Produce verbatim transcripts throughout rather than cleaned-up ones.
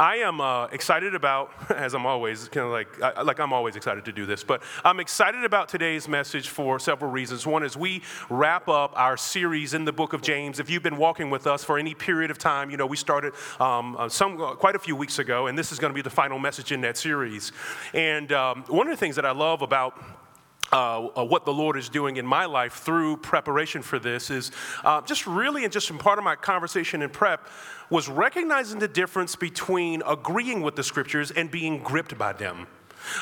I am uh, excited about, as I'm always, kind of like, I, like I'm always excited to do this, but I'm excited about today's message for several reasons. One is we wrap up our series in the book of James. If you've been walking with us for any period of time, you know, we started um, some uh, quite a few weeks ago, and this is going to be the final message in that series. And um, one of the things that I love about Uh, uh, what the Lord is doing in my life through preparation for this is uh, just really, and just from part of my conversation in prep, was recognizing the difference between agreeing with the scriptures and being gripped by them.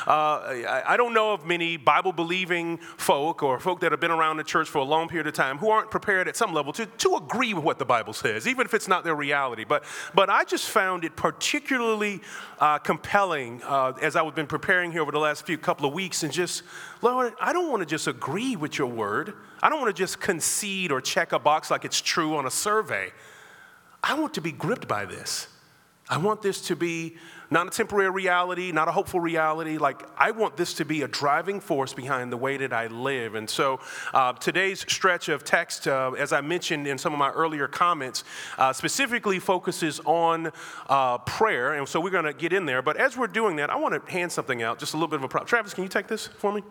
Uh, I, I don't know of many Bible-believing folk or folk that have been around the church for a long period of time who aren't prepared at some level to, to agree with what the Bible says, even if it's not their reality. But, but I just found it particularly uh, compelling uh, as I've been preparing here over the last few couple of weeks, and just, Lord, I don't want to just agree with your word. I don't want to just concede or check a box like it's true on a survey. I want to be gripped by this. I want this to be not a temporary reality, not a hopeful reality. Like, I want this to be a driving force behind the way that I live. And so uh, today's stretch of text, uh, as I mentioned in some of my earlier comments, uh, specifically focuses on uh, prayer. And so we're going to get in there. But as we're doing that, I want to hand something out, just a little bit of a prop. Travis, can you take this for me?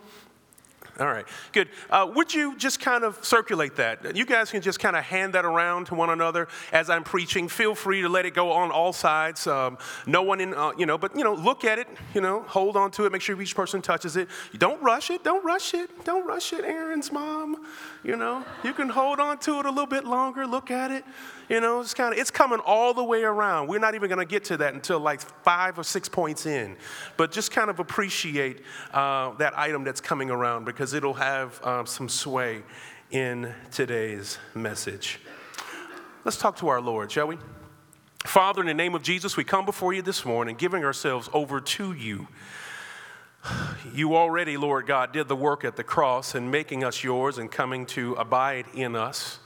All right, good. Uh, would you just kind of circulate that? You guys can just kind of hand that around to one another as I'm preaching. Feel free to let it go on all sides. Um, no one in, uh, you know, but, you know, look at it, you know, hold on to it. Make sure each person touches it. Don't rush it. Don't rush it. Don't rush it, Aaron's mom. You know, you can hold on to it a little bit longer. Look at it. You know, it's kind of, it's coming all the way around. We're not even going to get to that until like five or six points in. But just kind of appreciate uh, that item that's coming around, because it'll have um, some sway in today's message. Let's talk to our Lord, shall we? Father, in the name of Jesus, we come before you this morning, giving ourselves over to you. You already, Lord God, did the work at the cross in making us yours and coming to abide in us.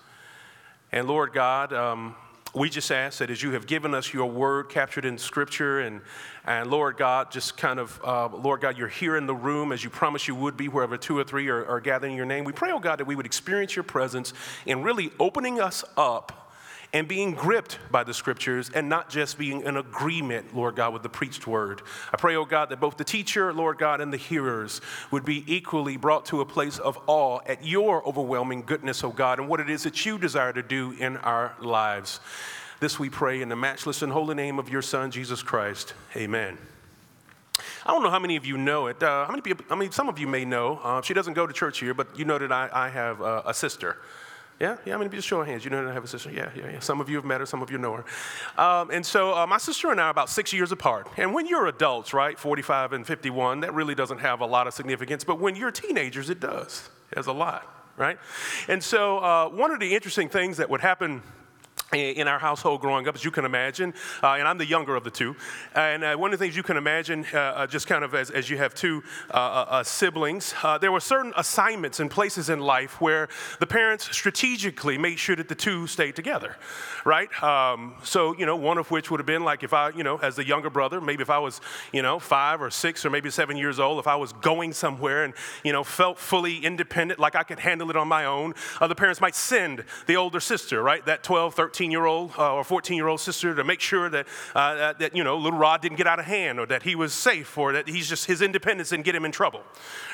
And Lord God, um, we just ask that as you have given us your word captured in scripture, and, and Lord God, just kind of, uh, Lord God, you're here in the room as you promised you would be wherever two or three are, are gathering your name. We pray, oh God, that we would experience your presence in really opening us up and being gripped by the scriptures and not just being in agreement, Lord God, with the preached word. I pray, oh God, that both the teacher, Lord God, and the hearers would be equally brought to a place of awe at your overwhelming goodness, oh God, and what it is that you desire to do in our lives. This we pray in the matchless and holy name of your Son, Jesus Christ. Amen. I don't know how many of you know it. Uh, how many people, I mean, some of you may know. Uh, she doesn't go to church here, but you know that I, I have uh, a sister. Yeah, yeah, I mean, just show of hands. You know that I have a sister? Yeah, yeah, yeah. Some of you have met her. Some of you know her. Um, and so uh, my sister and I are about six years apart. And when you're adults, right, forty-five and fifty-one, that really doesn't have a lot of significance. But when you're teenagers, it does. It has a lot, right? And so uh, one of the interesting things that would happen in our household growing up, as you can imagine, uh, and I'm the younger of the two, and uh, one of the things you can imagine, uh, uh, just kind of as, as you have two uh, uh, siblings, uh, there were certain assignments and places in life where the parents strategically made sure that the two stayed together, right? Um, so, you know, one of which would have been like if I, you know, as the younger brother, maybe if I was, you know, five or six or maybe seven years old, if I was going somewhere and, you know, felt fully independent, like I could handle it on my own, uh, the parents might send the older sister, right, that twelve, thirteen, year old uh, or fourteen-year-old sister to make sure that uh, that, that you know little Rod didn't get out of hand, or that he was safe, or that he's just his independence didn't get him in trouble,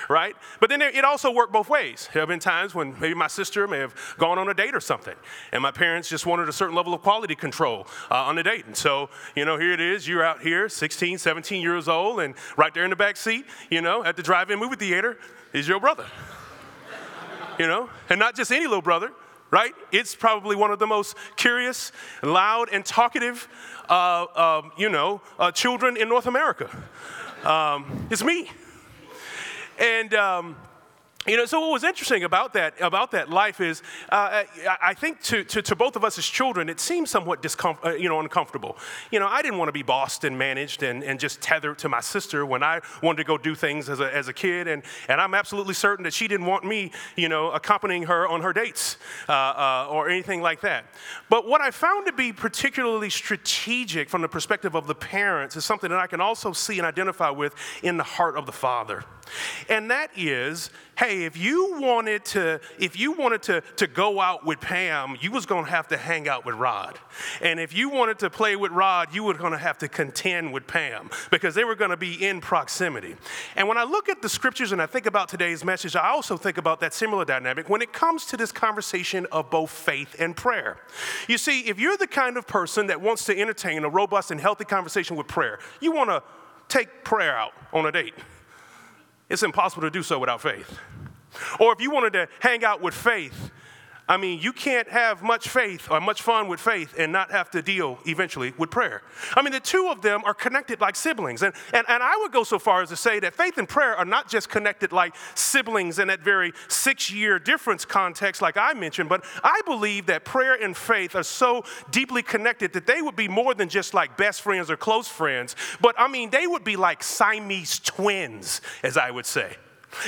right? But then there, it also worked both ways. There have been times when maybe my sister may have gone on a date or something, and my parents just wanted a certain level of quality control uh, on the date. And so you know here it is, you're out here, sixteen, seventeen years old, and right there in the back seat, you know, at the drive-in movie theater is your brother, you know, and not just any little brother. Right? It's probably one of the most curious, loud, and talkative, uh, um, you know, uh, children in North America. Um, it's me. And, um, you know, so what was interesting about that about that life is, uh, I, I think to, to, to both of us as children, it seemed somewhat discom- uh, you know, uncomfortable. You know, I didn't want to be bossed and managed and, and just tethered to my sister when I wanted to go do things as a, as a kid, and, and I'm absolutely certain that she didn't want me, you know, accompanying her on her dates uh, uh, or anything like that. But what I found to be particularly strategic from the perspective of the parents is something that I can also see and identify with in the heart of the father. And that is, hey, if you wanted to, if you wanted to, to go out with Pam, you was going to have to hang out with Rod. And if you wanted to play with Rod, you were going to have to contend with Pam because they were going to be in proximity. And when I look at the scriptures and I think about today's message, I also think about that similar dynamic when it comes to this conversation of both faith and prayer. You see, if you're the kind of person that wants to entertain a robust and healthy conversation with prayer, you want to take prayer out on a date. It's impossible to do so without faith. Or if you wanted to hang out with faith, I mean, you can't have much faith or much fun with faith and not have to deal eventually with prayer. I mean, the two of them are connected like siblings. And, and, and I would go so far as to say that faith and prayer are not just connected like siblings in that very six-year difference context like I mentioned, but I believe that prayer and faith are so deeply connected that they would be more than just like best friends or close friends. But, I mean, they would be like Siamese twins, as I would say.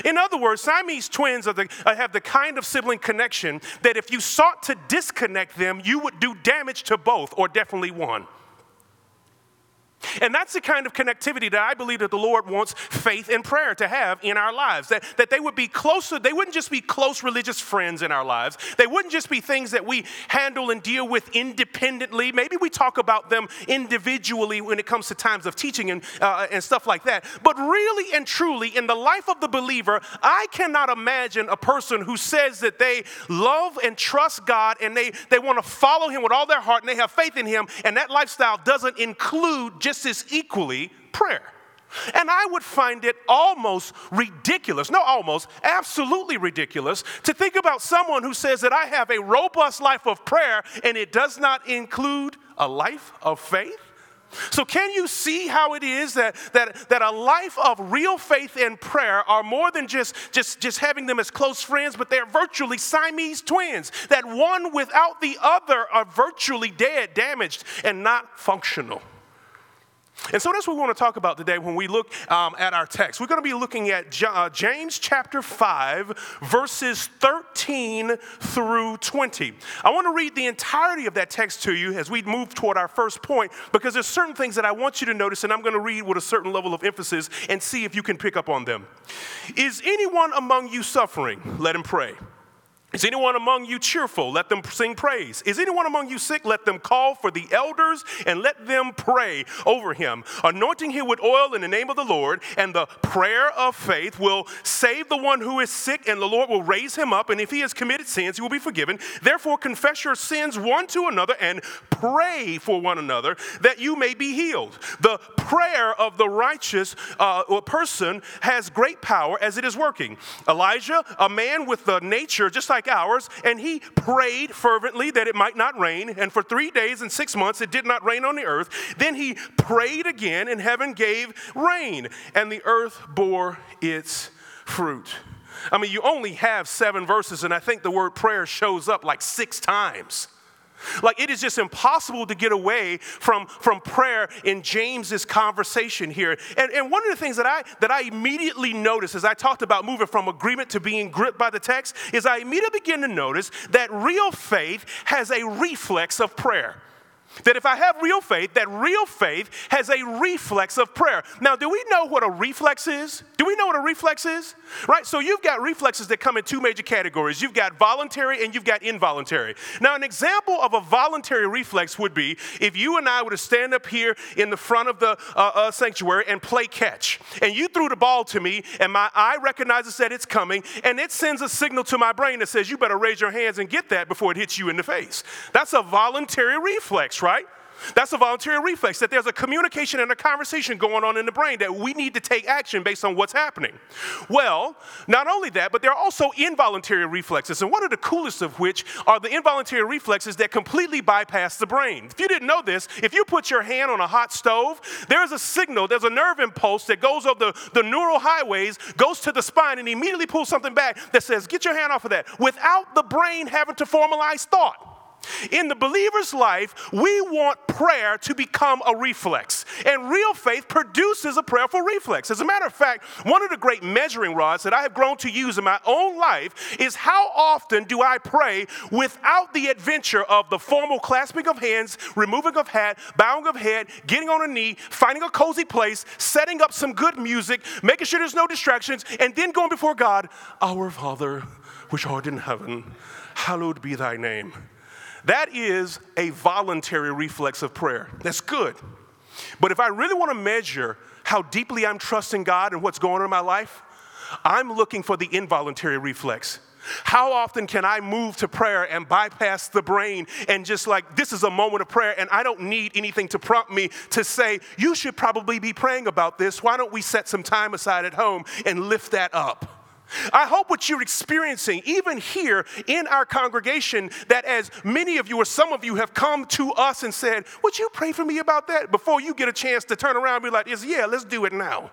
In other words, Siamese twins are the, have the kind of sibling connection that if you sought to disconnect them, you would do damage to both, or definitely one. And that's the kind of connectivity that I believe that the Lord wants faith and prayer to have in our lives, that, that they would be closer. They wouldn't just be close religious friends in our lives. They wouldn't just be things that we handle and deal with independently. Maybe we talk about them individually when it comes to times of teaching and, uh, and stuff like that. But really and truly, in the life of the believer, I cannot imagine a person who says that they love and trust God and they, they want to follow him with all their heart and they have faith in him, and that lifestyle doesn't include just Just as equally prayer. And I would find it almost ridiculous, no almost, absolutely ridiculous to think about someone who says that I have a robust life of prayer and it does not include a life of faith. So can you see how it is that, that, that a life of real faith and prayer are more than just, just, just having them as close friends, but they're virtually Siamese twins, that one without the other are virtually dead, damaged, and not functional. And so that's what we want to talk about today when we look um, at our text. We're going to be looking at J- uh, James chapter five, verses thirteen through twenty. I want to read the entirety of that text to you as we move toward our first point, because there's certain things that I want you to notice, and I'm going to read with a certain level of emphasis and see if you can pick up on them. Is anyone among you suffering? Let him pray. Is anyone among you cheerful? Let them sing praise. Is anyone among you sick? Let them call for the elders and let them pray over him, anointing him with oil in the name of the Lord. And the prayer of faith will save the one who is sick, and the Lord will raise him up. And if he has committed sins, he will be forgiven. Therefore, confess your sins one to another and pray for one another that you may be healed. The prayer of the righteous uh, person has great power as it is working. Elijah, a man with the nature just like Like ours, and he prayed fervently that it might not rain, and for three days and six months it did not rain on the earth. Then he prayed again, and heaven gave rain, and the earth bore its fruit. I mean, you only have seven verses, and I think the word prayer shows up like six times. Like, it is just impossible to get away from, from prayer in James's conversation here. And, and one of the things that I that I immediately noticed as I talked about moving from agreement to being gripped by the text is I immediately begin to notice that real faith has a reflex of prayer. That if I have real faith, that real faith has a reflex of prayer. Now, do we know what a reflex is? Do we know what a reflex is? Right? So you've got reflexes that come in two major categories. You've got voluntary and you've got involuntary. Now, an example of a voluntary reflex would be if you and I were to stand up here in the front of the uh, uh, sanctuary and play catch. And you threw the ball to me and my eye recognizes that it's coming and it sends a signal to my brain that says, you better raise your hands and get that before it hits you in the face. That's a voluntary reflex. Right? That's a voluntary reflex, that there's a communication and a conversation going on in the brain that we need to take action based on what's happening. Well, not only that, but there are also involuntary reflexes, and one of the coolest of which are the involuntary reflexes that completely bypass the brain. If you didn't know this, if you put your hand on a hot stove, there's a signal, there's a nerve impulse that goes over the, the neural highways, goes to the spine, and immediately pulls something back that says, get your hand off of that, without the brain having to formalize thought. In the believer's life, we want prayer to become a reflex. And real faith produces a prayerful reflex. As a matter of fact, one of the great measuring rods that I have grown to use in my own life is how often do I pray without the adventure of the formal clasping of hands, removing of hat, bowing of head, getting on a knee, finding a cozy place, setting up some good music, making sure there's no distractions, and then going before God, our Father, which art in heaven, hallowed be thy name. That is a voluntary reflex of prayer. That's good. But if I really want to measure how deeply I'm trusting God and what's going on in my life, I'm looking for the involuntary reflex. How often can I move to prayer and bypass the brain and just like, this is a moment of prayer and I don't need anything to prompt me to say, you should probably be praying about this. Why don't we set some time aside at home and lift that up? I hope what you're experiencing, even here in our congregation, that as many of you or some of you have come to us and said, would you pray for me about that? Before you get a chance to turn around and be like, yeah, let's do it now.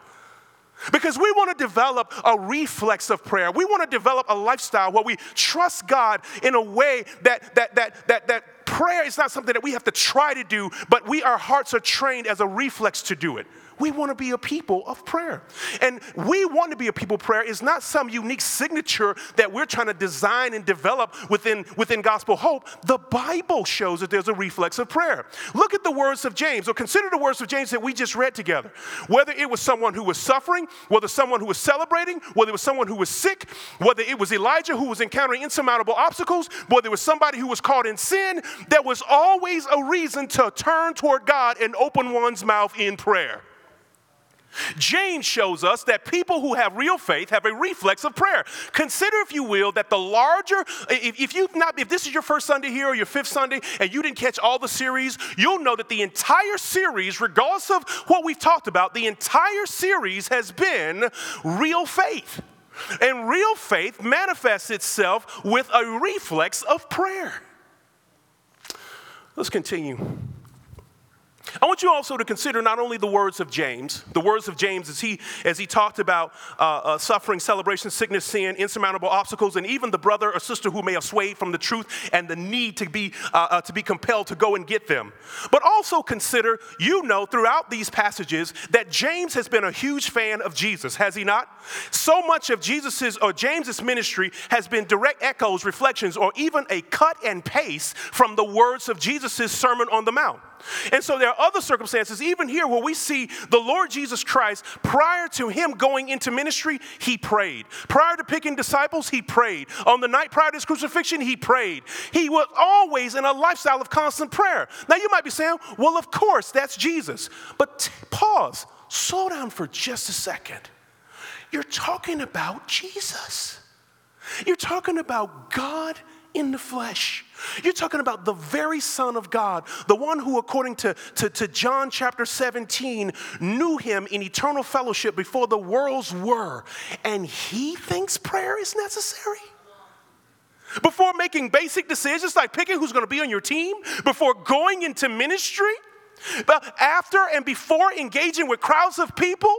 Because we want to develop a reflex of prayer. We want to develop a lifestyle where we trust God in a way that, that, that, that, that prayer is not something that we have to try to do, but we, our hearts are trained as a reflex to do it. We want to be a people of prayer. And we want to be a people of prayer is not some unique signature that we're trying to design and develop within, within Gospel Hope. The Bible shows that there's a reflex of prayer. Look at the words of James, or consider the words of James that we just read together. Whether it was someone who was suffering, whether someone who was celebrating, whether it was someone who was sick, whether it was Elijah who was encountering insurmountable obstacles, whether it was somebody who was caught in sin, there was always a reason to turn toward God and open one's mouth in prayer. James shows us that people who have real faith have a reflex of prayer. Consider, if you will, that the larger, if, if you've not, if this is your first Sunday here or your fifth Sunday and you didn't catch all the series, you'll know that the entire series, regardless of what we've talked about, the entire series has been real faith. And real faith manifests itself with a reflex of prayer. Let's continue. I want you also to consider not only the words of James, the words of James as he as he talked about uh, uh, suffering, celebration, sickness, sin, insurmountable obstacles, and even the brother or sister who may have swayed from the truth and the need to be uh, uh, to be compelled to go and get them. But also consider, you know, throughout these passages that James has been a huge fan of Jesus, has he not? So much of Jesus's or James's ministry has been direct echoes, reflections, or even a cut and paste from the words of Jesus's Sermon on the Mount. And so there are other circumstances, even here, where we see the Lord Jesus Christ, prior to him going into ministry, he prayed. Prior to picking disciples, he prayed. On the night prior to his crucifixion, he prayed. He was always in a lifestyle of constant prayer. Now, you might be saying, well, of course, that's Jesus. But t- pause. Slow down for just a second. You're talking about Jesus. You're talking about God in the flesh. You're talking about the very Son of God, the one who, according to, to, to John chapter seventeen, knew him in eternal fellowship before the worlds were, and he thinks prayer is necessary? Before making basic decisions like picking who's going to be on your team, before going into ministry, but after and before engaging with crowds of people,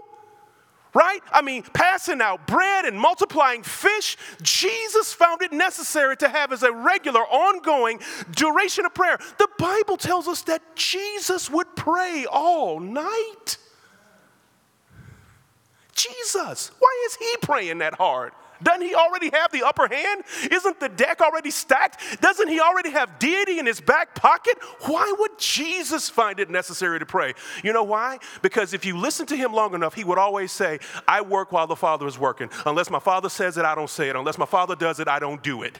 right? I mean, passing out bread and multiplying fish, Jesus found it necessary to have as a regular, ongoing duration of prayer. The Bible tells us that Jesus would pray all night. Jesus, why is he praying that hard? Doesn't he already have the upper hand? Isn't the deck already stacked? Doesn't he already have deity in his back pocket? Why would Jesus find it necessary to pray? You know why? Because if you listen to him long enough, he would always say, I work while the Father is working. Unless my Father says it, I don't say it. Unless my Father does it, I don't do it.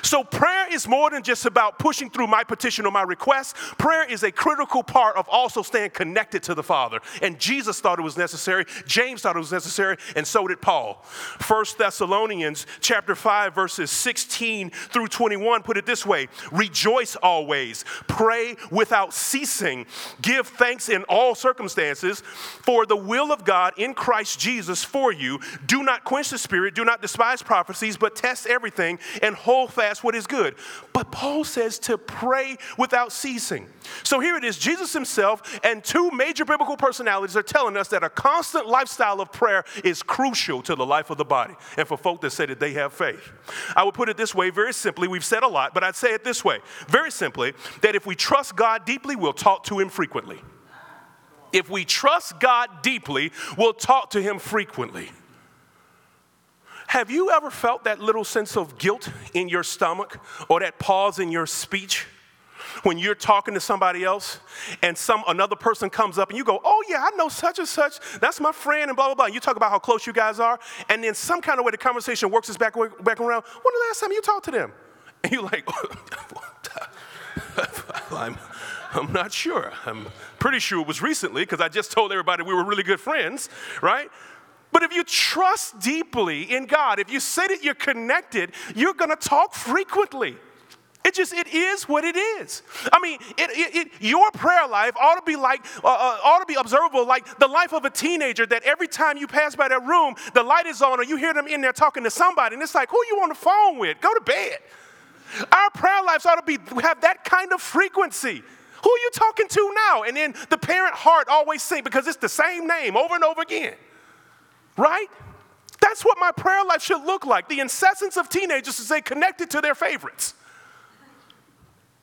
So prayer is more than just about pushing through my petition or my request. Prayer is a critical part of also staying connected to the Father. And Jesus thought it was necessary. James thought it was necessary. And so did Paul. First Thessalonians chapter five, verses sixteen through twenty-one, put it this way. Rejoice always. Pray without ceasing. Give thanks in all circumstances, for the will of God in Christ Jesus for you. Do not quench the spirit. Do not despise prophecies, but test everything and hold fast what is good. But Paul says to pray without ceasing. So here it is, Jesus himself and two major biblical personalities are telling us that a constant lifestyle of prayer is crucial to the life of the body. And for folk that say that they have faith, I would put it this way, very simply, we've said a lot, but I'd say it this way, very simply, that if we trust God deeply, we'll talk to him frequently. If we trust God deeply, we'll talk to him frequently. Have you ever felt that little sense of guilt in your stomach or that pause in your speech when you're talking to somebody else and some another person comes up and you go, oh, yeah, I know such and such. That's my friend and blah, blah, blah. And you talk about how close you guys are. And then some kind of way the conversation works us back, back around. When the last time you talked to them? And you're like, I'm, I'm not sure. I'm pretty sure it was recently because I just told everybody we were really good friends, right? But if you trust deeply in God, if you say that you're connected, you're going to talk frequently. It just, it is what it is. I mean, it, it, it, your prayer life ought to be like, uh, uh, ought to be observable like the life of a teenager that every time you pass by their room, the light is on or you hear them in there talking to somebody and it's like, who are you on the phone with? Go to bed. Our prayer lives ought to be, have that kind of frequency. Who are you talking to now? And then the parent heart always sings because it's the same name over and over again. Right? That's what my prayer life should look like. The incessance of teenagers is they connected to their favorites.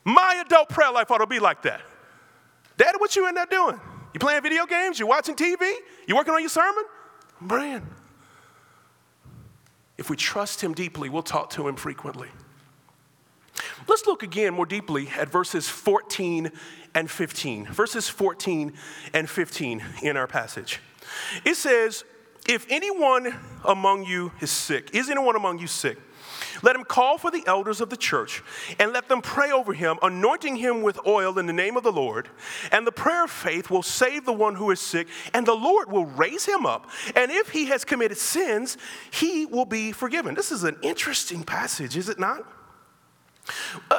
My adult prayer life ought to be like that. Dad, what you in there doing? You playing video games? You watching T V? You working on your sermon? Brian. If we trust him deeply, we'll talk to him frequently. Let's look again more deeply at verses fourteen and fifteen. Verses fourteen and fifteen in our passage. It says, if anyone among you is sick, is anyone among you sick? Let him call for the elders of the church and let them pray over him, anointing him with oil in the name of the Lord. And the prayer of faith will save the one who is sick, and the Lord will raise him up. And if he has committed sins, he will be forgiven. This is an interesting passage, is it not?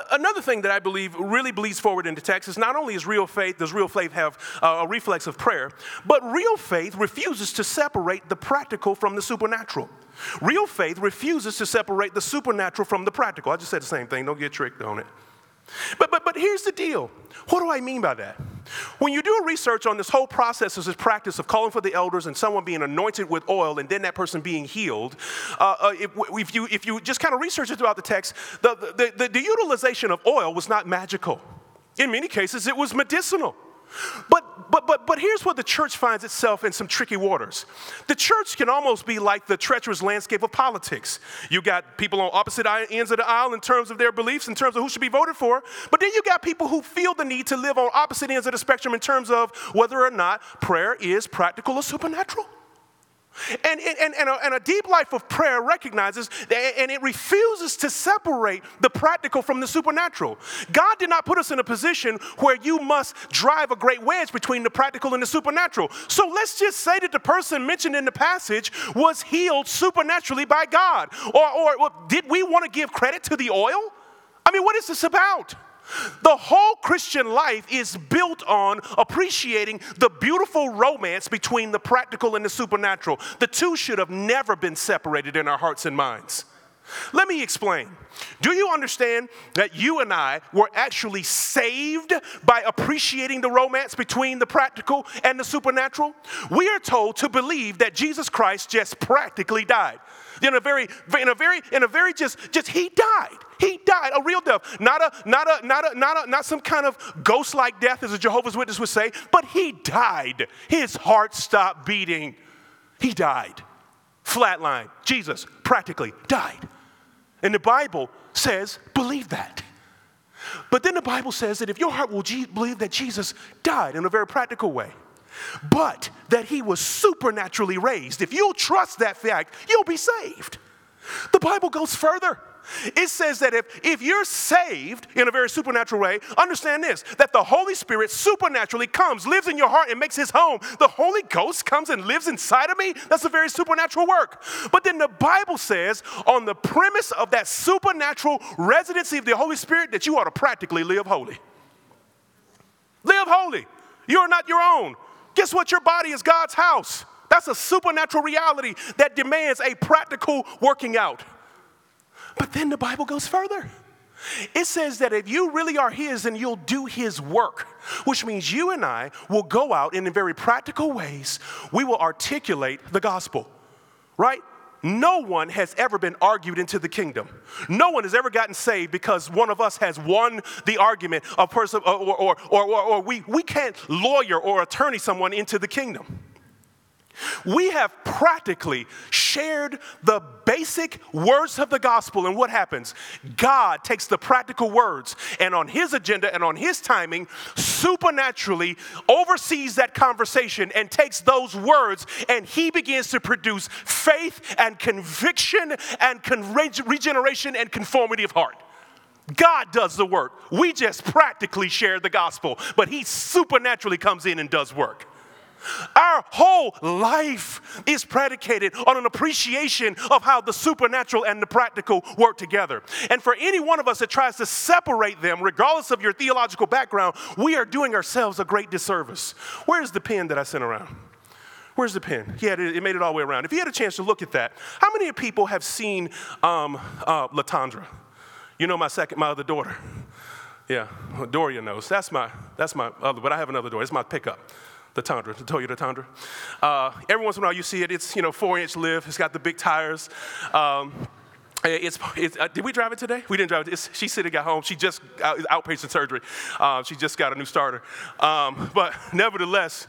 Another thing that I believe really bleeds forward into text is not only is real faith, does real faith have a reflex of prayer, but real faith refuses to separate the practical from the supernatural. Real faith refuses to separate the supernatural from the practical. I just said the same thing. Don't get tricked on it. But, but, but here's the deal. What do I mean by that? When you do research on this whole process, this practice of calling for the elders and someone being anointed with oil and then that person being healed, uh, uh, if, if, you, if you just kind of research it throughout the text, the, the, the, the utilization of oil was not magical. In many cases, it was medicinal. But, but, but, but here's where the church finds itself in some tricky waters. The church can almost be like the treacherous landscape of politics. You got people on opposite ends of the aisle in terms of their beliefs, in terms of who should be voted for. But then you got people who feel the need to live on opposite ends of the spectrum in terms of whether or not prayer is practical or supernatural. And, and, and, a, and a deep life of prayer recognizes that, and it refuses to separate the practical from the supernatural. God did not put us in a position where you must drive a great wedge between the practical and the supernatural. So let's just say that the person mentioned in the passage was healed supernaturally by God. Or, or, or did we want to give credit to the oil? I mean, what is this about? The whole Christian life is built on appreciating the beautiful romance between the practical and the supernatural. The two should have never been separated in our hearts and minds. Let me explain. Do you understand that you and I were actually saved by appreciating the romance between the practical and the supernatural? We are told to believe that Jesus Christ just practically died. In a very, in a very, in a very just, just he died. He died a real death. Not a, not a, not a, not a, not some kind of ghost-like death, as a Jehovah's Witness would say, but he died. His heart stopped beating. He died. Flatline. Jesus practically died. And the Bible says, believe that. But then the Bible says that if your heart will G- believe that Jesus died in a very practical way, but that he was supernaturally raised, if you'll trust that fact, you'll be saved. The Bible goes further. It says that if, if you're saved in a very supernatural way, understand this, that the Holy Spirit supernaturally comes, lives in your heart, and makes his home. The Holy Ghost comes and lives inside of me. That's a very supernatural work. But then the Bible says, on the premise of that supernatural residency of the Holy Spirit, that you ought to practically live holy. Live holy. You are not your own. Guess what? Your body is God's house. That's a supernatural reality that demands a practical working out. But then the Bible goes further. It says that if you really are his, then you'll do his work, which means you and I will go out and in very practical ways, we will articulate the gospel, right? No one has ever been argued into the kingdom. No one has ever gotten saved because one of us has won the argument of person, or, or, or, or, or we, we can't lawyer or attorney someone into the kingdom. We have practically shared the basic words of the gospel, and what happens? God takes the practical words and on his agenda and on his timing, supernaturally oversees that conversation and takes those words, and he begins to produce faith and conviction and con- regeneration and conformity of heart. God does the work. We just practically share the gospel, but he supernaturally comes in and does work. Our whole life is predicated on an appreciation of how the supernatural and the practical work together. And for any one of us that tries to separate them, regardless of your theological background, we are doing ourselves a great disservice. Where's the pen that I sent around? Where's the pen? Yeah, it made it all the way around. If you had a chance to look at that, how many people have seen um, uh, Latandra? You know my second, my other daughter. Yeah, Doria knows. That's my, that's my other, but I have another daughter. It's my pickup. The Tundra, the Toyota Tundra. Uh, every once in a while you see it. It's, you know, four-inch lift. It's got the big tires. Um, it's, it's uh, did we drive it today? We didn't drive it. It's, she said it got home. She just out, outpatient surgery. Uh, she just got a new starter. Um, but nevertheless,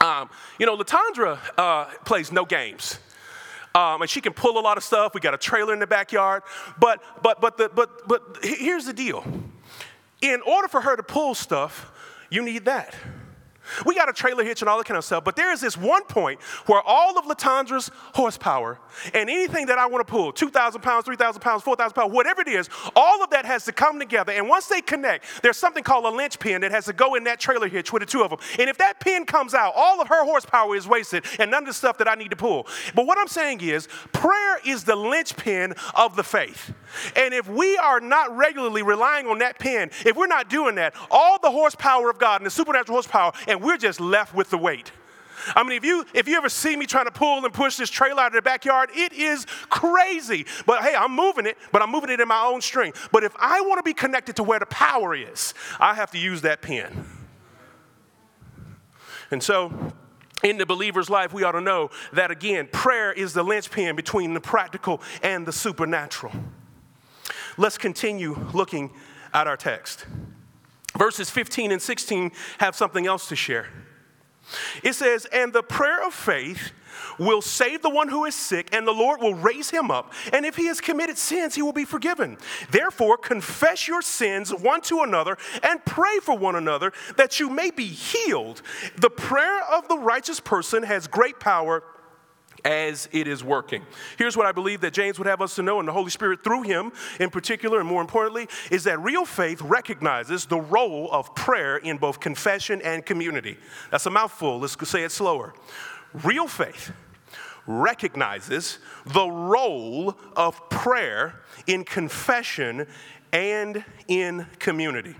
um, you know, Latandra uh, plays no games. Um, and she can pull a lot of stuff. We got a trailer in the backyard. But but but the but but here's the deal. In order for her to pull stuff, you need that. We got a trailer hitch and all that kind of stuff, but there is this one point where all of Latandra's horsepower and anything that I want to pull, two thousand pounds, three thousand pounds, four thousand pounds, whatever it is, all of that has to come together. And once they connect, there's something called a linchpin that has to go in that trailer hitch with the two of them. And if that pin comes out, all of her horsepower is wasted and none of the stuff that I need to pull. But what I'm saying is prayer is the linchpin of the faith. And if we are not regularly relying on that pin, if we're not doing that, all the horsepower of God and the supernatural horsepower, and we're just left with the weight. I mean, if you if you ever see me trying to pull and push this trailer out of the backyard, it is crazy. But hey, I'm moving it, but I'm moving it in my own strength. But if I want to be connected to where the power is, I have to use that pen. And so in the believer's life, we ought to know that, again, prayer is the linchpin between the practical and the supernatural. Let's continue looking at our text. Verses fifteen and sixteen have something else to share. It says, and the prayer of faith will save the one who is sick, and the Lord will raise him up. And if he has committed sins, he will be forgiven. Therefore, confess your sins one to another and pray for one another that you may be healed. The prayer of the righteous person has great power as it is working. Here's what I believe that James would have us to know, and the Holy Spirit through him in particular, and more importantly, is that real faith recognizes the role of prayer in both confession and community. That's a mouthful. Let's say it slower. Real faith recognizes the role of prayer in confession and in community.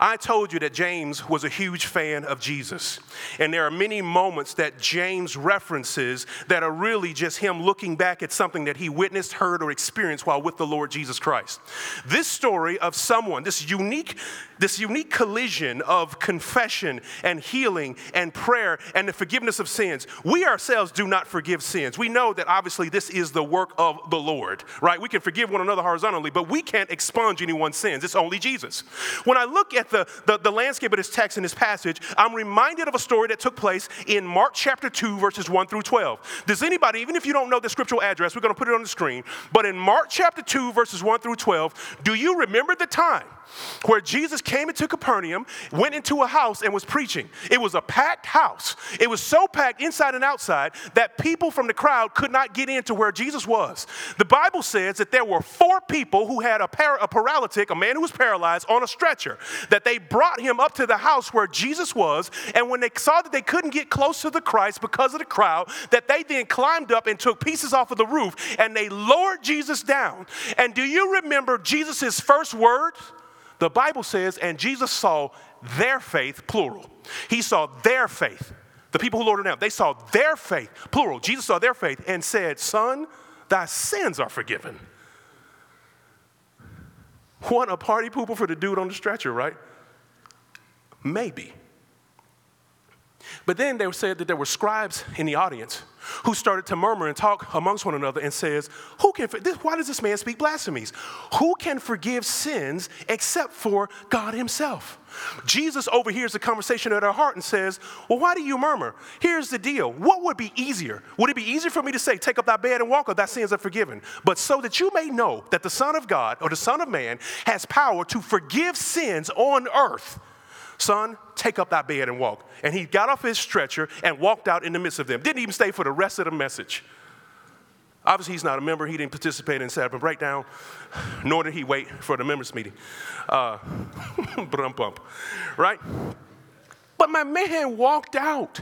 I told you that James was a huge fan of Jesus. And there are many moments that James references that are really just him looking back at something that he witnessed, heard, or experienced while with the Lord Jesus Christ. This story of someone, this unique, this unique collision of confession and healing and prayer and the forgiveness of sins. We ourselves do not forgive sins. We know that obviously this is the work of the Lord, right? We can forgive one another horizontally, but we can't expunge anyone's sins. It's only Jesus. When I look at the, the, the landscape of this text in this passage, I'm reminded of a story that took place in Mark chapter two, verses one through twelve. Does anybody, even if you don't know the scriptural address, we're going to put it on the screen, but in Mark chapter two, verses one through twelve, do you remember the time where Jesus came into Capernaum, went into a house and was preaching? It was a packed house. It was so packed inside and outside that people from the crowd could not get into where Jesus was. The Bible says that there were four people who had a, par- a paralytic, a man who was paralyzed, on a stretcher, that they brought him up to the house where Jesus was, and when they saw that they couldn't get close to the Christ because of the crowd, that they then climbed up and took pieces off of the roof, and they lowered Jesus down. And do you remember Jesus' first words? The Bible says, and Jesus saw their faith, plural. He saw their faith. The people who lowered him down, they saw their faith, plural. Jesus saw their faith and said, son, thy sins are forgiven. Want a party pooper for the dude on the stretcher, right? Maybe. But then they said that there were scribes in the audience who started to murmur and talk amongst one another and says, "Who can? Why does this man speak blasphemies? Who can forgive sins except for God himself?" Jesus overhears the conversation at our heart and says, "Well, why do you murmur? Here's the deal. What would be easier? Would it be easier for me to say, take up thy bed and walk, or thy sins are forgiven? But so that you may know that the Son of God or the Son of Man has power to forgive sins on earth. Son, take up thy bed and walk." And he got off his stretcher and walked out in the midst of them. Didn't even stay for the rest of the message. Obviously, he's not a member. He didn't participate in Sabbath breakdown, nor did he wait for the members' meeting. Uh, brum bump, right? But my man walked out.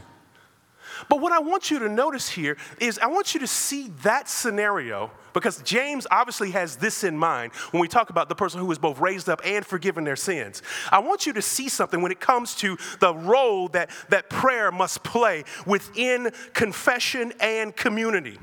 But what I want you to notice here is I want you to see that scenario, because James obviously has this in mind when we talk about the person who is both raised up and forgiven their sins. I want you to see something when it comes to the role that, that prayer must play within confession and community.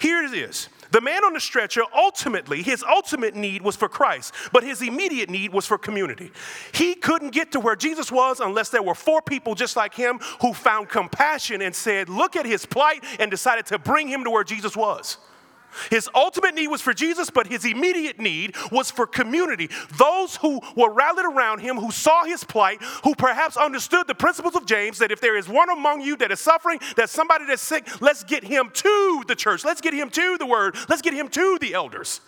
Here it is. The man on the stretcher, ultimately, his ultimate need was for Christ, but his immediate need was for community. He couldn't get to where Jesus was unless there were four people just like him who found compassion and said, look at his plight, and decided to bring him to where Jesus was. His ultimate need was for Jesus, but his immediate need was for community. Those who were rallied around him, who saw his plight, who perhaps understood the principles of James, that if there is one among you that is suffering, that somebody that's sick, let's get him to the church. Let's get him to the word. Let's get him to the elders.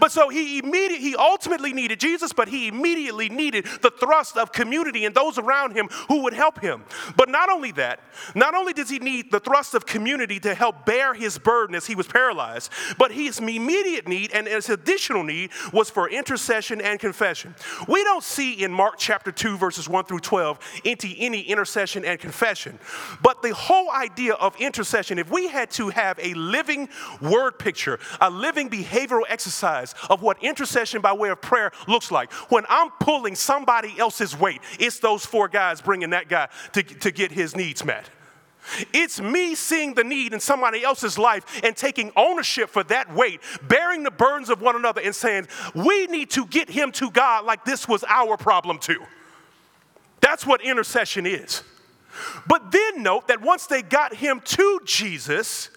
But so he immediately, he ultimately needed Jesus, but he immediately needed the thrust of community and those around him who would help him. But not only that, not only does he need the thrust of community to help bear his burden as he was paralyzed, but his immediate need and his additional need was for intercession and confession. We don't see in Mark chapter two, verses one through twelve, any, any intercession and confession. But the whole idea of intercession, if we had to have a living word picture, a living behavioral exercise of what intercession by way of prayer looks like. When I'm pulling somebody else's weight, it's those four guys bringing that guy to, to get his needs met. It's me seeing the need in somebody else's life and taking ownership for that weight, bearing the burdens of one another and saying, we need to get him to God like this was our problem too. That's what intercession is. But then note that once they got him to Jesus,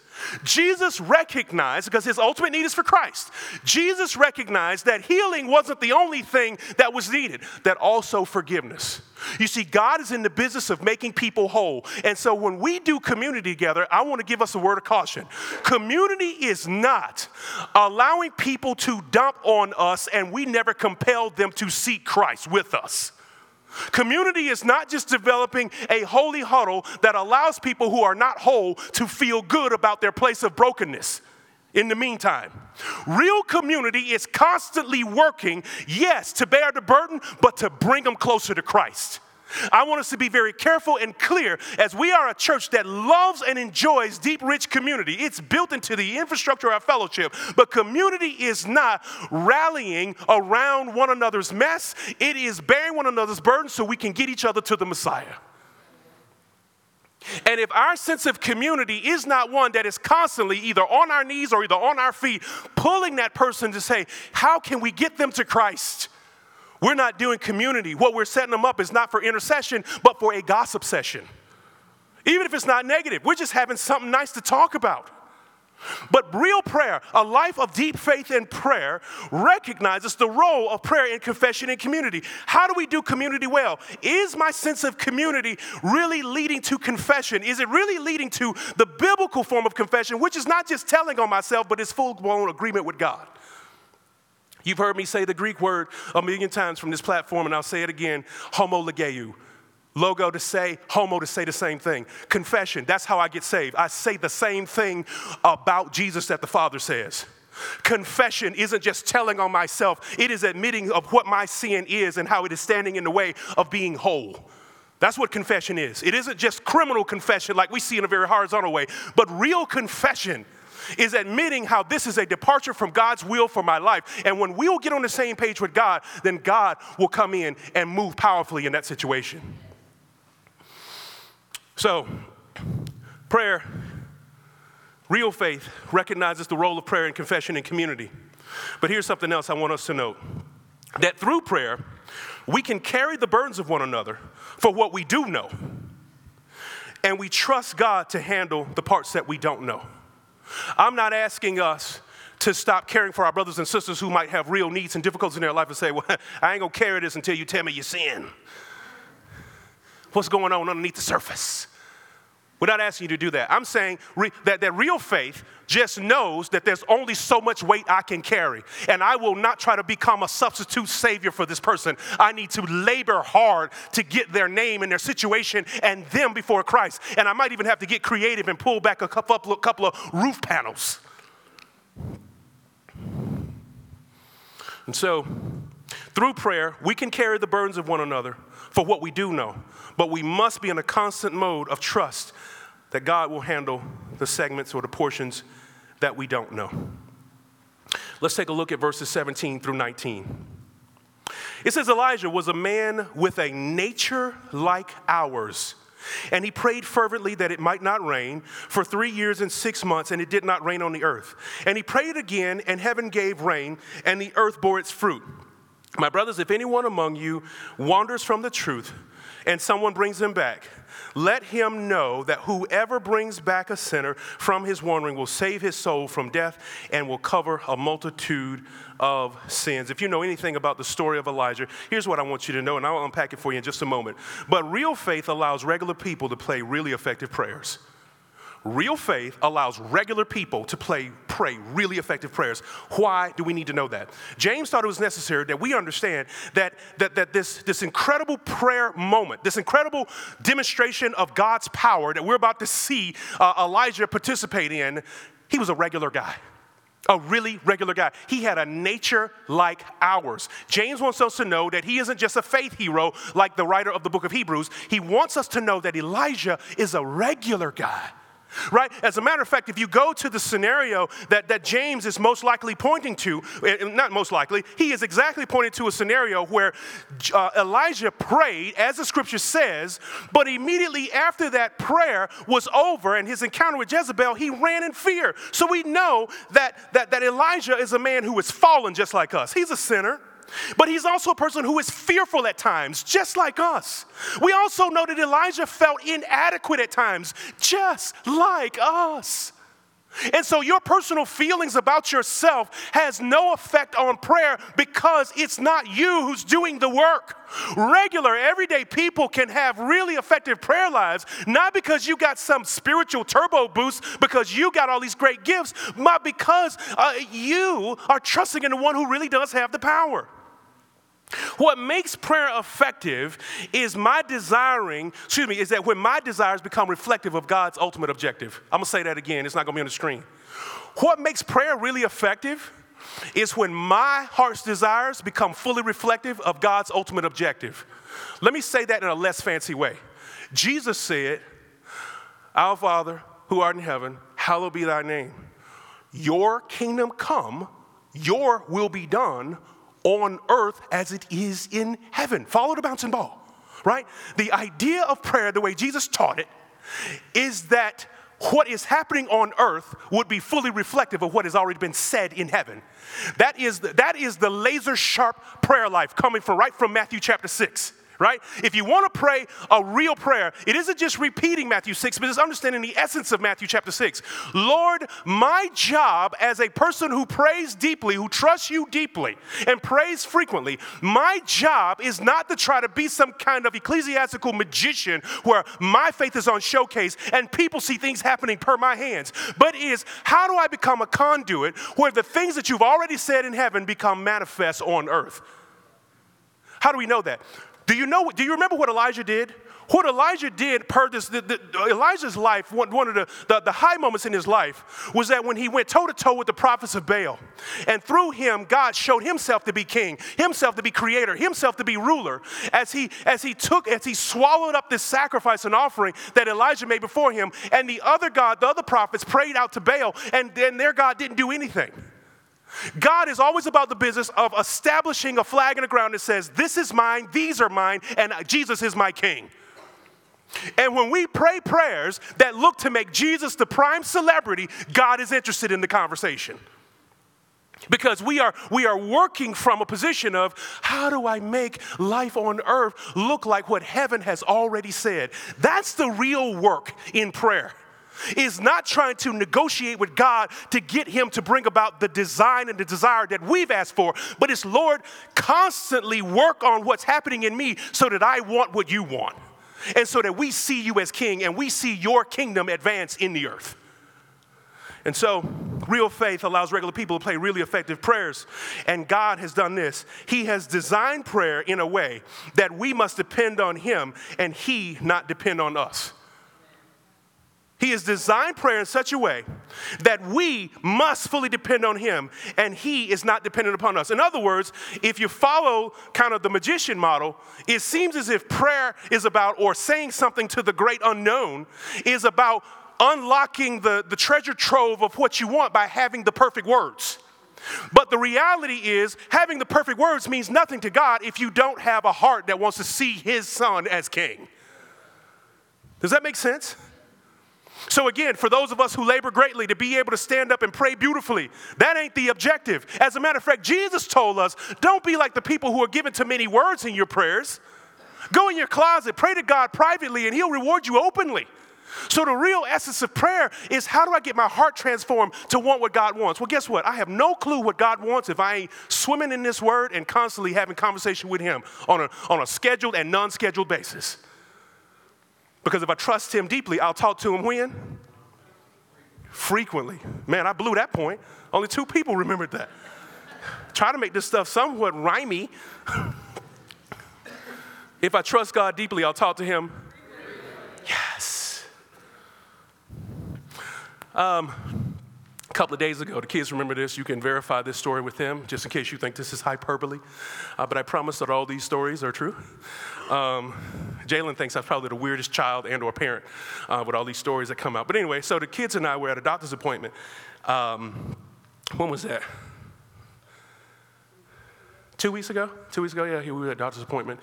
Jesus recognized, because his ultimate need is for Christ, Jesus recognized that healing wasn't the only thing that was needed, that also forgiveness. You see, God is in the business of making people whole. And so when we do community together, I want to give us a word of caution. Community is not allowing people to dump on us and we never compel them to seek Christ with us. Community is not just developing a holy huddle that allows people who are not whole to feel good about their place of brokenness in the meantime. Real community is constantly working, yes, to bear the burden, but to bring them closer to Christ. I want us to be very careful and clear as we are a church that loves and enjoys deep, rich community. It's built into the infrastructure of our fellowship. But community is not rallying around one another's mess. It is bearing one another's burden so we can get each other to the Messiah. And if our sense of community is not one that is constantly either on our knees or either on our feet, pulling that person to say, how can we get them to Christ? We're not doing community. What we're setting them up is not for intercession, but for a gossip session. Even if it's not negative, we're just having something nice to talk about. But real prayer, a life of deep faith and prayer, recognizes the role of prayer in confession and community. How do we do community well? Is my sense of community really leading to confession? Is it really leading to the biblical form of confession, which is not just telling on myself, but is full-blown agreement with God? You've heard me say the Greek word a million times from this platform, and I'll say it again, homologeo. Logo to say, homo to say the same thing. Confession, that's how I get saved. I say the same thing about Jesus that the Father says. Confession isn't just telling on myself. It is admitting of what my sin is and how it is standing in the way of being whole. That's what confession is. It isn't just criminal confession like we see in a very horizontal way, but real confession is admitting how this is a departure from God's will for my life. And when we'll get on the same page with God, then God will come in and move powerfully in that situation. So, prayer, real faith, recognizes the role of prayer in confession and community. But here's something else I want us to note. that through prayer, we can carry the burdens of one another for what we do know, and we trust God to handle the parts that we don't know. I'm not asking us to stop caring for our brothers and sisters who might have real needs and difficulties in their life and say, well, I ain't gonna carry this until you tell me your sin. What's going on underneath the surface? We're not asking you to do that. I'm saying re- that, that real faith just knows that there's only so much weight I can carry, and I will not try to become a substitute savior for this person. I need to labor hard to get their name and their situation and them before Christ, and I might even have to get creative and pull back a couple, a couple of roof panels. And so, through prayer, we can carry the burdens of one another for what we do know, but we must be in a constant mode of trust that God will handle the segments or the portions that we don't know. Let's take a look at verses seventeen through nineteen. It says, Elijah was a man with a nature like ours, and he prayed fervently that it might not rain for three years and six months, and it did not rain on the earth. And he prayed again, and heaven gave rain, and the earth bore its fruit. My brothers, if anyone among you wanders from the truth, and someone brings him back, let him know that whoever brings back a sinner from his wandering will save his soul from death and will cover a multitude of sins. If you know anything about the story of Elijah, here's what I want you to know, and I'll unpack it for you in just a moment. But real faith allows regular people to pray really effective prayers. Real faith allows regular people to play, pray really effective prayers. Why do we need to know that? James thought it was necessary that we understand that, that, that this, this incredible prayer moment, this incredible demonstration of God's power that we're about to see uh, Elijah participate in, he was a regular guy. A really regular guy. He had a nature like ours. James wants us to know that he isn't just a faith hero like the writer of the book of Hebrews. He wants us to know that Elijah is a regular guy. Right? As a matter of fact, if you go to the scenario that, that James is most likely pointing to, not most likely, he is exactly pointing to a scenario where uh, Elijah prayed, as the scripture says, but immediately after that prayer was over and his encounter with Jezebel, he ran in fear. So we know that, that, that Elijah is a man who is fallen just like us. He's a sinner. But he's also a person who is fearful at times, just like us. We also know that Elijah felt inadequate at times, just like us. And so your personal feelings about yourself has no effect on prayer because it's not you who's doing the work. Regular, everyday people can have really effective prayer lives, not because you got some spiritual turbo boost, because you got all these great gifts, but because uh, you are trusting in the one who really does have the power. What makes prayer effective is my desiring, excuse me, is that when my desires become reflective of God's ultimate objective. I'm going to say that again. It's not going to be on the screen. What makes prayer really effective is when my heart's desires become fully reflective of God's ultimate objective. Let me say that in a less fancy way. Jesus said, Our Father who art in heaven, hallowed be thy name. Your kingdom come, your will be done on earth as it is in heaven. Follow the bouncing ball, right? The idea of prayer, the way Jesus taught it, is that what is happening on earth would be fully reflective of what has already been said in heaven. That is the, that is the laser sharp prayer life coming from right from Matthew chapter six. Right? If you want to pray a real prayer, it isn't just repeating Matthew six, but it's understanding the essence of Matthew chapter six. Lord, my job as a person who prays deeply, who trusts you deeply, and prays frequently, my job is not to try to be some kind of ecclesiastical magician where my faith is on showcase and people see things happening per my hands, but is how do I become a conduit where the things that you've already said in heaven become manifest on earth? How do we know that? Do you know? Do you remember what Elijah did? What Elijah did, per this, the, the, Elijah's life, one, one of the, the, the high moments in his life was that when he went toe-to-toe with the prophets of Baal, and through him, God showed himself to be king, himself to be creator, himself to be ruler, as he, as he took, as he swallowed up this sacrifice and offering that Elijah made before him, and the other God, the other prophets prayed out to Baal, and then their God didn't do anything. God is always about the business of establishing a flag in the ground that says, this is mine, these are mine, and Jesus is my king. And when we pray prayers that look to make Jesus the prime celebrity, God is interested in the conversation. Because we are we are working from a position of, how do I make life on earth look like what heaven has already said? That's the real work in prayer. Is not trying to negotiate with God to get him to bring about the design and the desire that we've asked for, but it's, Lord, constantly work on what's happening in me so that I want what you want, and so that we see you as king and we see your kingdom advance in the earth. And so real faith allows regular people to pray really effective prayers. And God has done this. He has designed prayer in a way that we must depend on him and he not depend on us. He has designed prayer in such a way that we must fully depend on him and he is not dependent upon us. In other words, if you follow kind of the magician model, it seems as if prayer is about, or saying something to the great unknown is about, unlocking the, the treasure trove of what you want by having the perfect words. But the reality is, having the perfect words means nothing to God if you don't have a heart that wants to see his son as king. Does that make sense? So again, for those of us who labor greatly to be able to stand up and pray beautifully, that ain't the objective. As a matter of fact, Jesus told us, don't be like the people who are given too many words in your prayers. Go in your closet, pray to God privately, and he'll reward you openly. So the real essence of prayer is, how do I get my heart transformed to want what God wants? Well, guess what? I have no clue what God wants if I ain't swimming in this word and constantly having conversation with him on a, on a scheduled and non-scheduled basis. Because if I trust him deeply, I'll talk to him when? Frequently. Man, I blew that point. Only two people remembered that. Try to make this stuff somewhat rhymey. If I trust God deeply, I'll talk to him. Yes. Um, a couple of days ago, the kids remember this. You can verify this story with them, just in case you think this is hyperbole. Uh, but I promise that all these stories are true. Um, Jalen thinks I'm probably the weirdest child and or parent uh, with all these stories that come out. But anyway, so the kids and I were at a doctor's appointment. Um, when was that? Two weeks ago? Two weeks ago, yeah, we were at a doctor's appointment.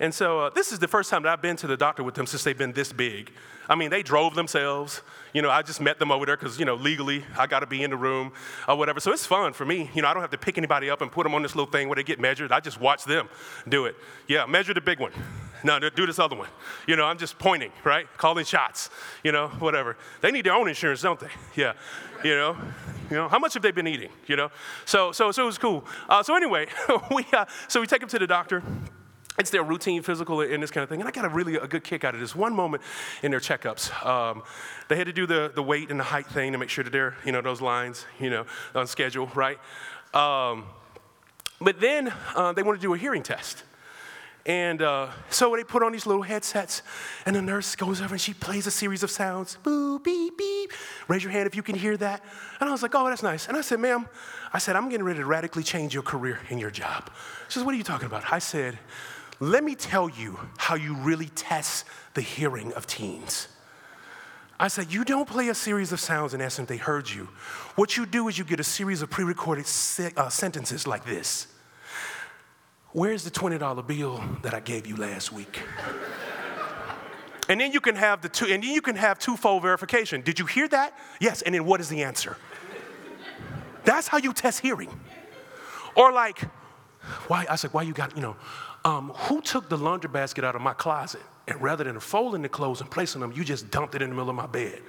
And so uh, this is the first time that I've been to the doctor with them since they've been this big. I mean, they drove themselves. You know, I just met them over there because, you know, legally I got to be in the room or whatever. So it's fun for me. You know, I don't have to pick anybody up and put them on this little thing where they get measured. I just watch them do it. Yeah, measure the big one. No, do this other one. You know, I'm just pointing, right? Calling shots, you know, whatever. They need their own insurance, don't they? Yeah, you know. You know, how much have they been eating, you know? So so, so it was cool. Uh, so anyway, we uh, so we take them to the doctor. It's their routine physical and this kind of thing. And I got a really a good kick out of this one moment in their checkups. Um, they had to do the, the weight and the height thing to make sure that they're, you know, those lines, you know, on schedule, right? Um, but then uh, they wanted to do a hearing test. And uh, so they put on these little headsets, and the nurse goes over and she plays a series of sounds. Boo, beep, beep. Raise your hand if you can hear that. And I was like, oh, that's nice. And I said, ma'am, I said, I'm getting ready to radically change your career and your job. She says, what are you talking about? I said, let me tell you how you really test the hearing of teens. I said, you don't play a series of sounds and ask them if they heard you. What you do is you get a series of pre-recorded se- uh, sentences like this. Where's the twenty dollar bill that I gave you last week? And then you can have the two, and then you can have twofold verification. Did you hear that? Yes, and then what is the answer? That's how you test hearing. Or like, why? I said, why you got, you know, um, who took the laundry basket out of my closet? And rather than folding the clothes and placing them, you just dumped it in the middle of my bed.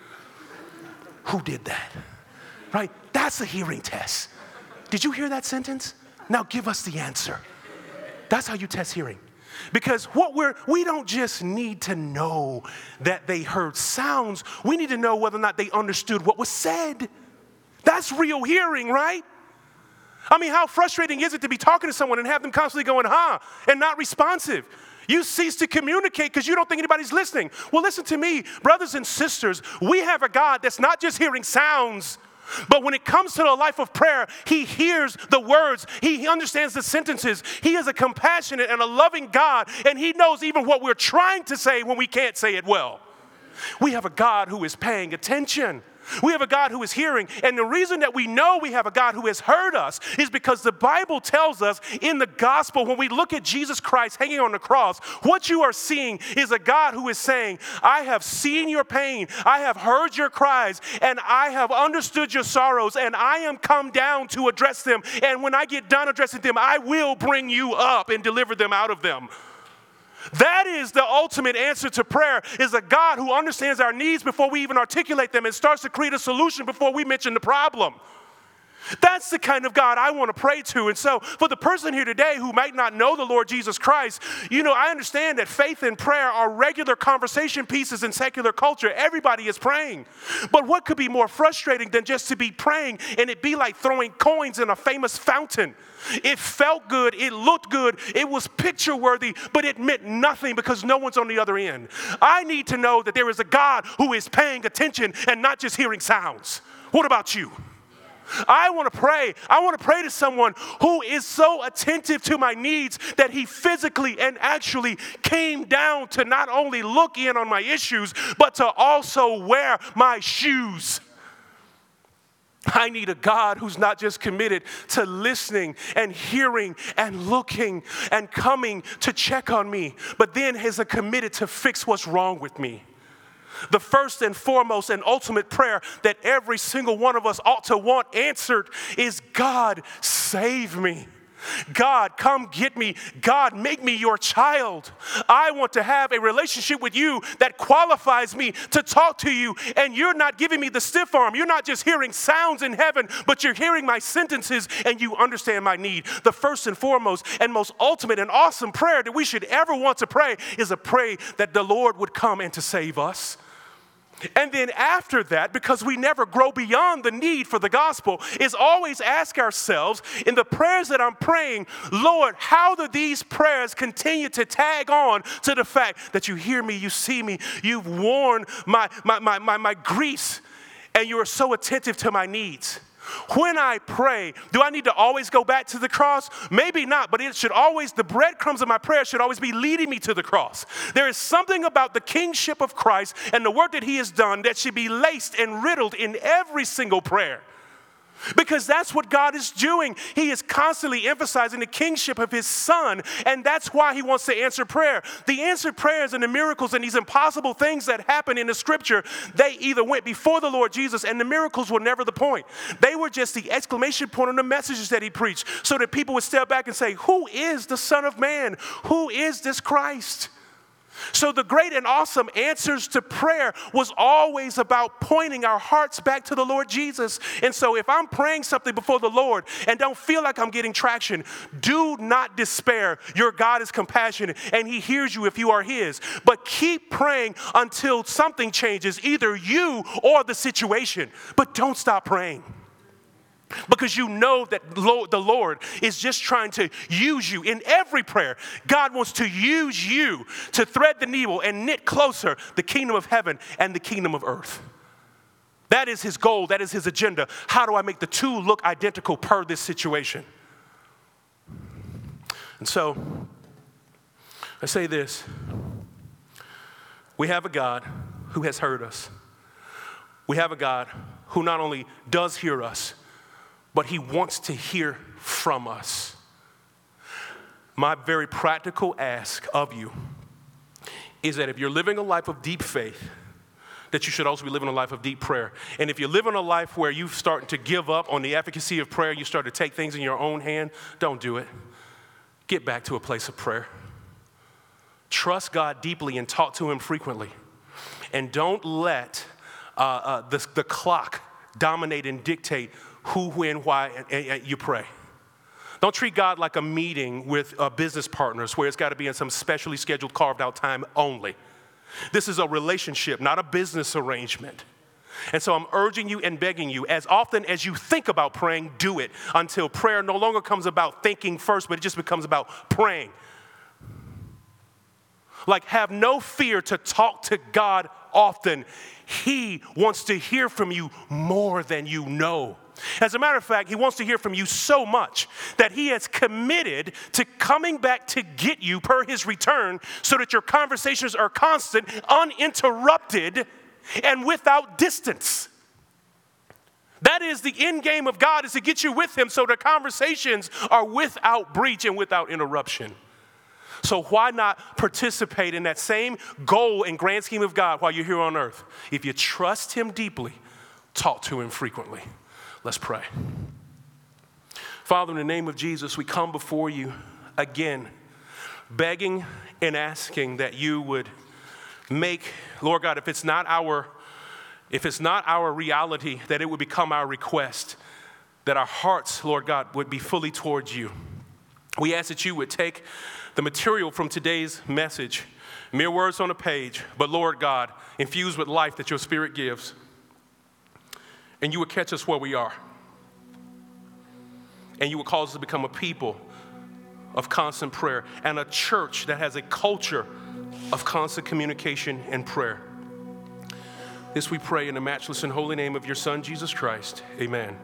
Who did that? Right? That's a hearing test. Did you hear that sentence? Now give us the answer. That's how you test hearing. Because what we're, we don't just need to know that they heard sounds. We need to know whether or not they understood what was said. That's real hearing, right? I mean, how frustrating is it to be talking to someone and have them constantly going, huh, and not responsive? You cease to communicate because you don't think anybody's listening. Well, listen to me, brothers and sisters, we have a God that's not just hearing sounds. But when it comes to the life of prayer, he hears the words. He understands the sentences. He is a compassionate and a loving God, and he knows even what we're trying to say when we can't say it well. We have a God who is paying attention. We have a God who is hearing. And the reason that we know we have a God who has heard us is because the Bible tells us in the gospel, when we look at Jesus Christ hanging on the cross, what you are seeing is a God who is saying, I have seen your pain, I have heard your cries, and I have understood your sorrows, and I am come down to address them. And when I get done addressing them, I will bring you up and deliver them out of them. That is the ultimate answer to prayer, is a God who understands our needs before we even articulate them and starts to create a solution before we mention the problem. That's the kind of God I want to pray to. And so for the person here today who might not know the Lord Jesus Christ, you know, I understand that faith and prayer are regular conversation pieces in secular culture. Everybody is praying. But what could be more frustrating than just to be praying and it be like throwing coins in a famous fountain? It felt good, it looked good, it was picture worthy, but it meant nothing because no one's on the other end. I need to know that there is a God who is paying attention and not just hearing sounds. What about you? I want to pray. I want to pray to someone who is so attentive to my needs that he physically and actually came down to not only look in on my issues, but to also wear my shoes. I need a God who's not just committed to listening and hearing and looking and coming to check on me, but then is committed to fix what's wrong with me. The first and foremost and ultimate prayer that every single one of us ought to want answered is, God, save me. God, come get me. God, make me your child. I want to have a relationship with you that qualifies me to talk to you, and you're not giving me the stiff arm. You're not just hearing sounds in heaven, but you're hearing my sentences, and you understand my need. The first and foremost and most ultimate and awesome prayer that we should ever want to pray is a prayer that the Lord would come and to save us. And then after that, because we never grow beyond the need for the gospel, is always ask ourselves in the prayers that I'm praying, Lord, how do these prayers continue to tag on to the fact that you hear me, you see me, you've worn my, my, my, my, my grease, and you are so attentive to my needs. When I pray, do I need to always go back to the cross? Maybe not, but it should always, the breadcrumbs of my prayer should always be leading me to the cross. There is something about the kingship of Christ and the work that he has done that should be laced and riddled in every single prayer. Because that's what God is doing. He is constantly emphasizing the kingship of his son, and that's why he wants to answer prayer. The answered prayers and the miracles and these impossible things that happen in the scripture, they either went before the Lord Jesus, and the miracles were never the point. They were just the exclamation point on the messages that he preached, so that people would step back and say, who is the Son of Man? Who is this Christ? So the great and awesome answers to prayer was always about pointing our hearts back to the Lord Jesus. And so if I'm praying something before the Lord and don't feel like I'm getting traction, do not despair. Your God is compassionate, and he hears you if you are his. But keep praying until something changes, either you or the situation. But don't stop praying. Because you know that the Lord is just trying to use you in every prayer. God wants to use you to thread the needle and knit closer the kingdom of heaven and the kingdom of earth. That is his goal. That is his agenda. How do I make the two look identical per this situation? And so, I say this. We have a God who has heard us. We have a God who not only does hear us, but he wants to hear from us. My very practical ask of you is that if you're living a life of deep faith, that you should also be living a life of deep prayer. And if you're living a life where you're starting to give up on the efficacy of prayer, you start to take things in your own hand, don't do it. Get back to a place of prayer. Trust God deeply and talk to him frequently. And don't let uh, uh, the, the clock dominate and dictate who, when, why, and, and, and you pray. Don't treat God like a meeting with uh, business partners where it's got to be in some specially scheduled, carved-out time only. This is a relationship, not a business arrangement. And so I'm urging you and begging you, as often as you think about praying, do it until prayer no longer comes about thinking first, but it just becomes about praying. Like, have no fear to talk to God often. He wants to hear from you more than you know. As a matter of fact, he wants to hear from you so much that he has committed to coming back to get you per his return so that your conversations are constant, uninterrupted, and without distance. That is the end game of God, is to get you with him so the conversations are without breach and without interruption. So why not participate in that same goal and grand scheme of God while you're here on earth? If you trust him deeply, talk to him frequently. Let's pray. Father, in the name of Jesus, we come before you again, begging and asking that you would make, Lord God, if it's not our If it's not our reality, that it would become our request, that our hearts, Lord God, would be fully towards you. We ask that you would take the material from today's message, mere words on a page, but Lord God, infused with life that your Spirit gives, and you would catch us where we are. And you would cause us to become a people of constant prayer and a church that has a culture of constant communication and prayer. This we pray in the matchless and holy name of your Son, Jesus Christ. Amen.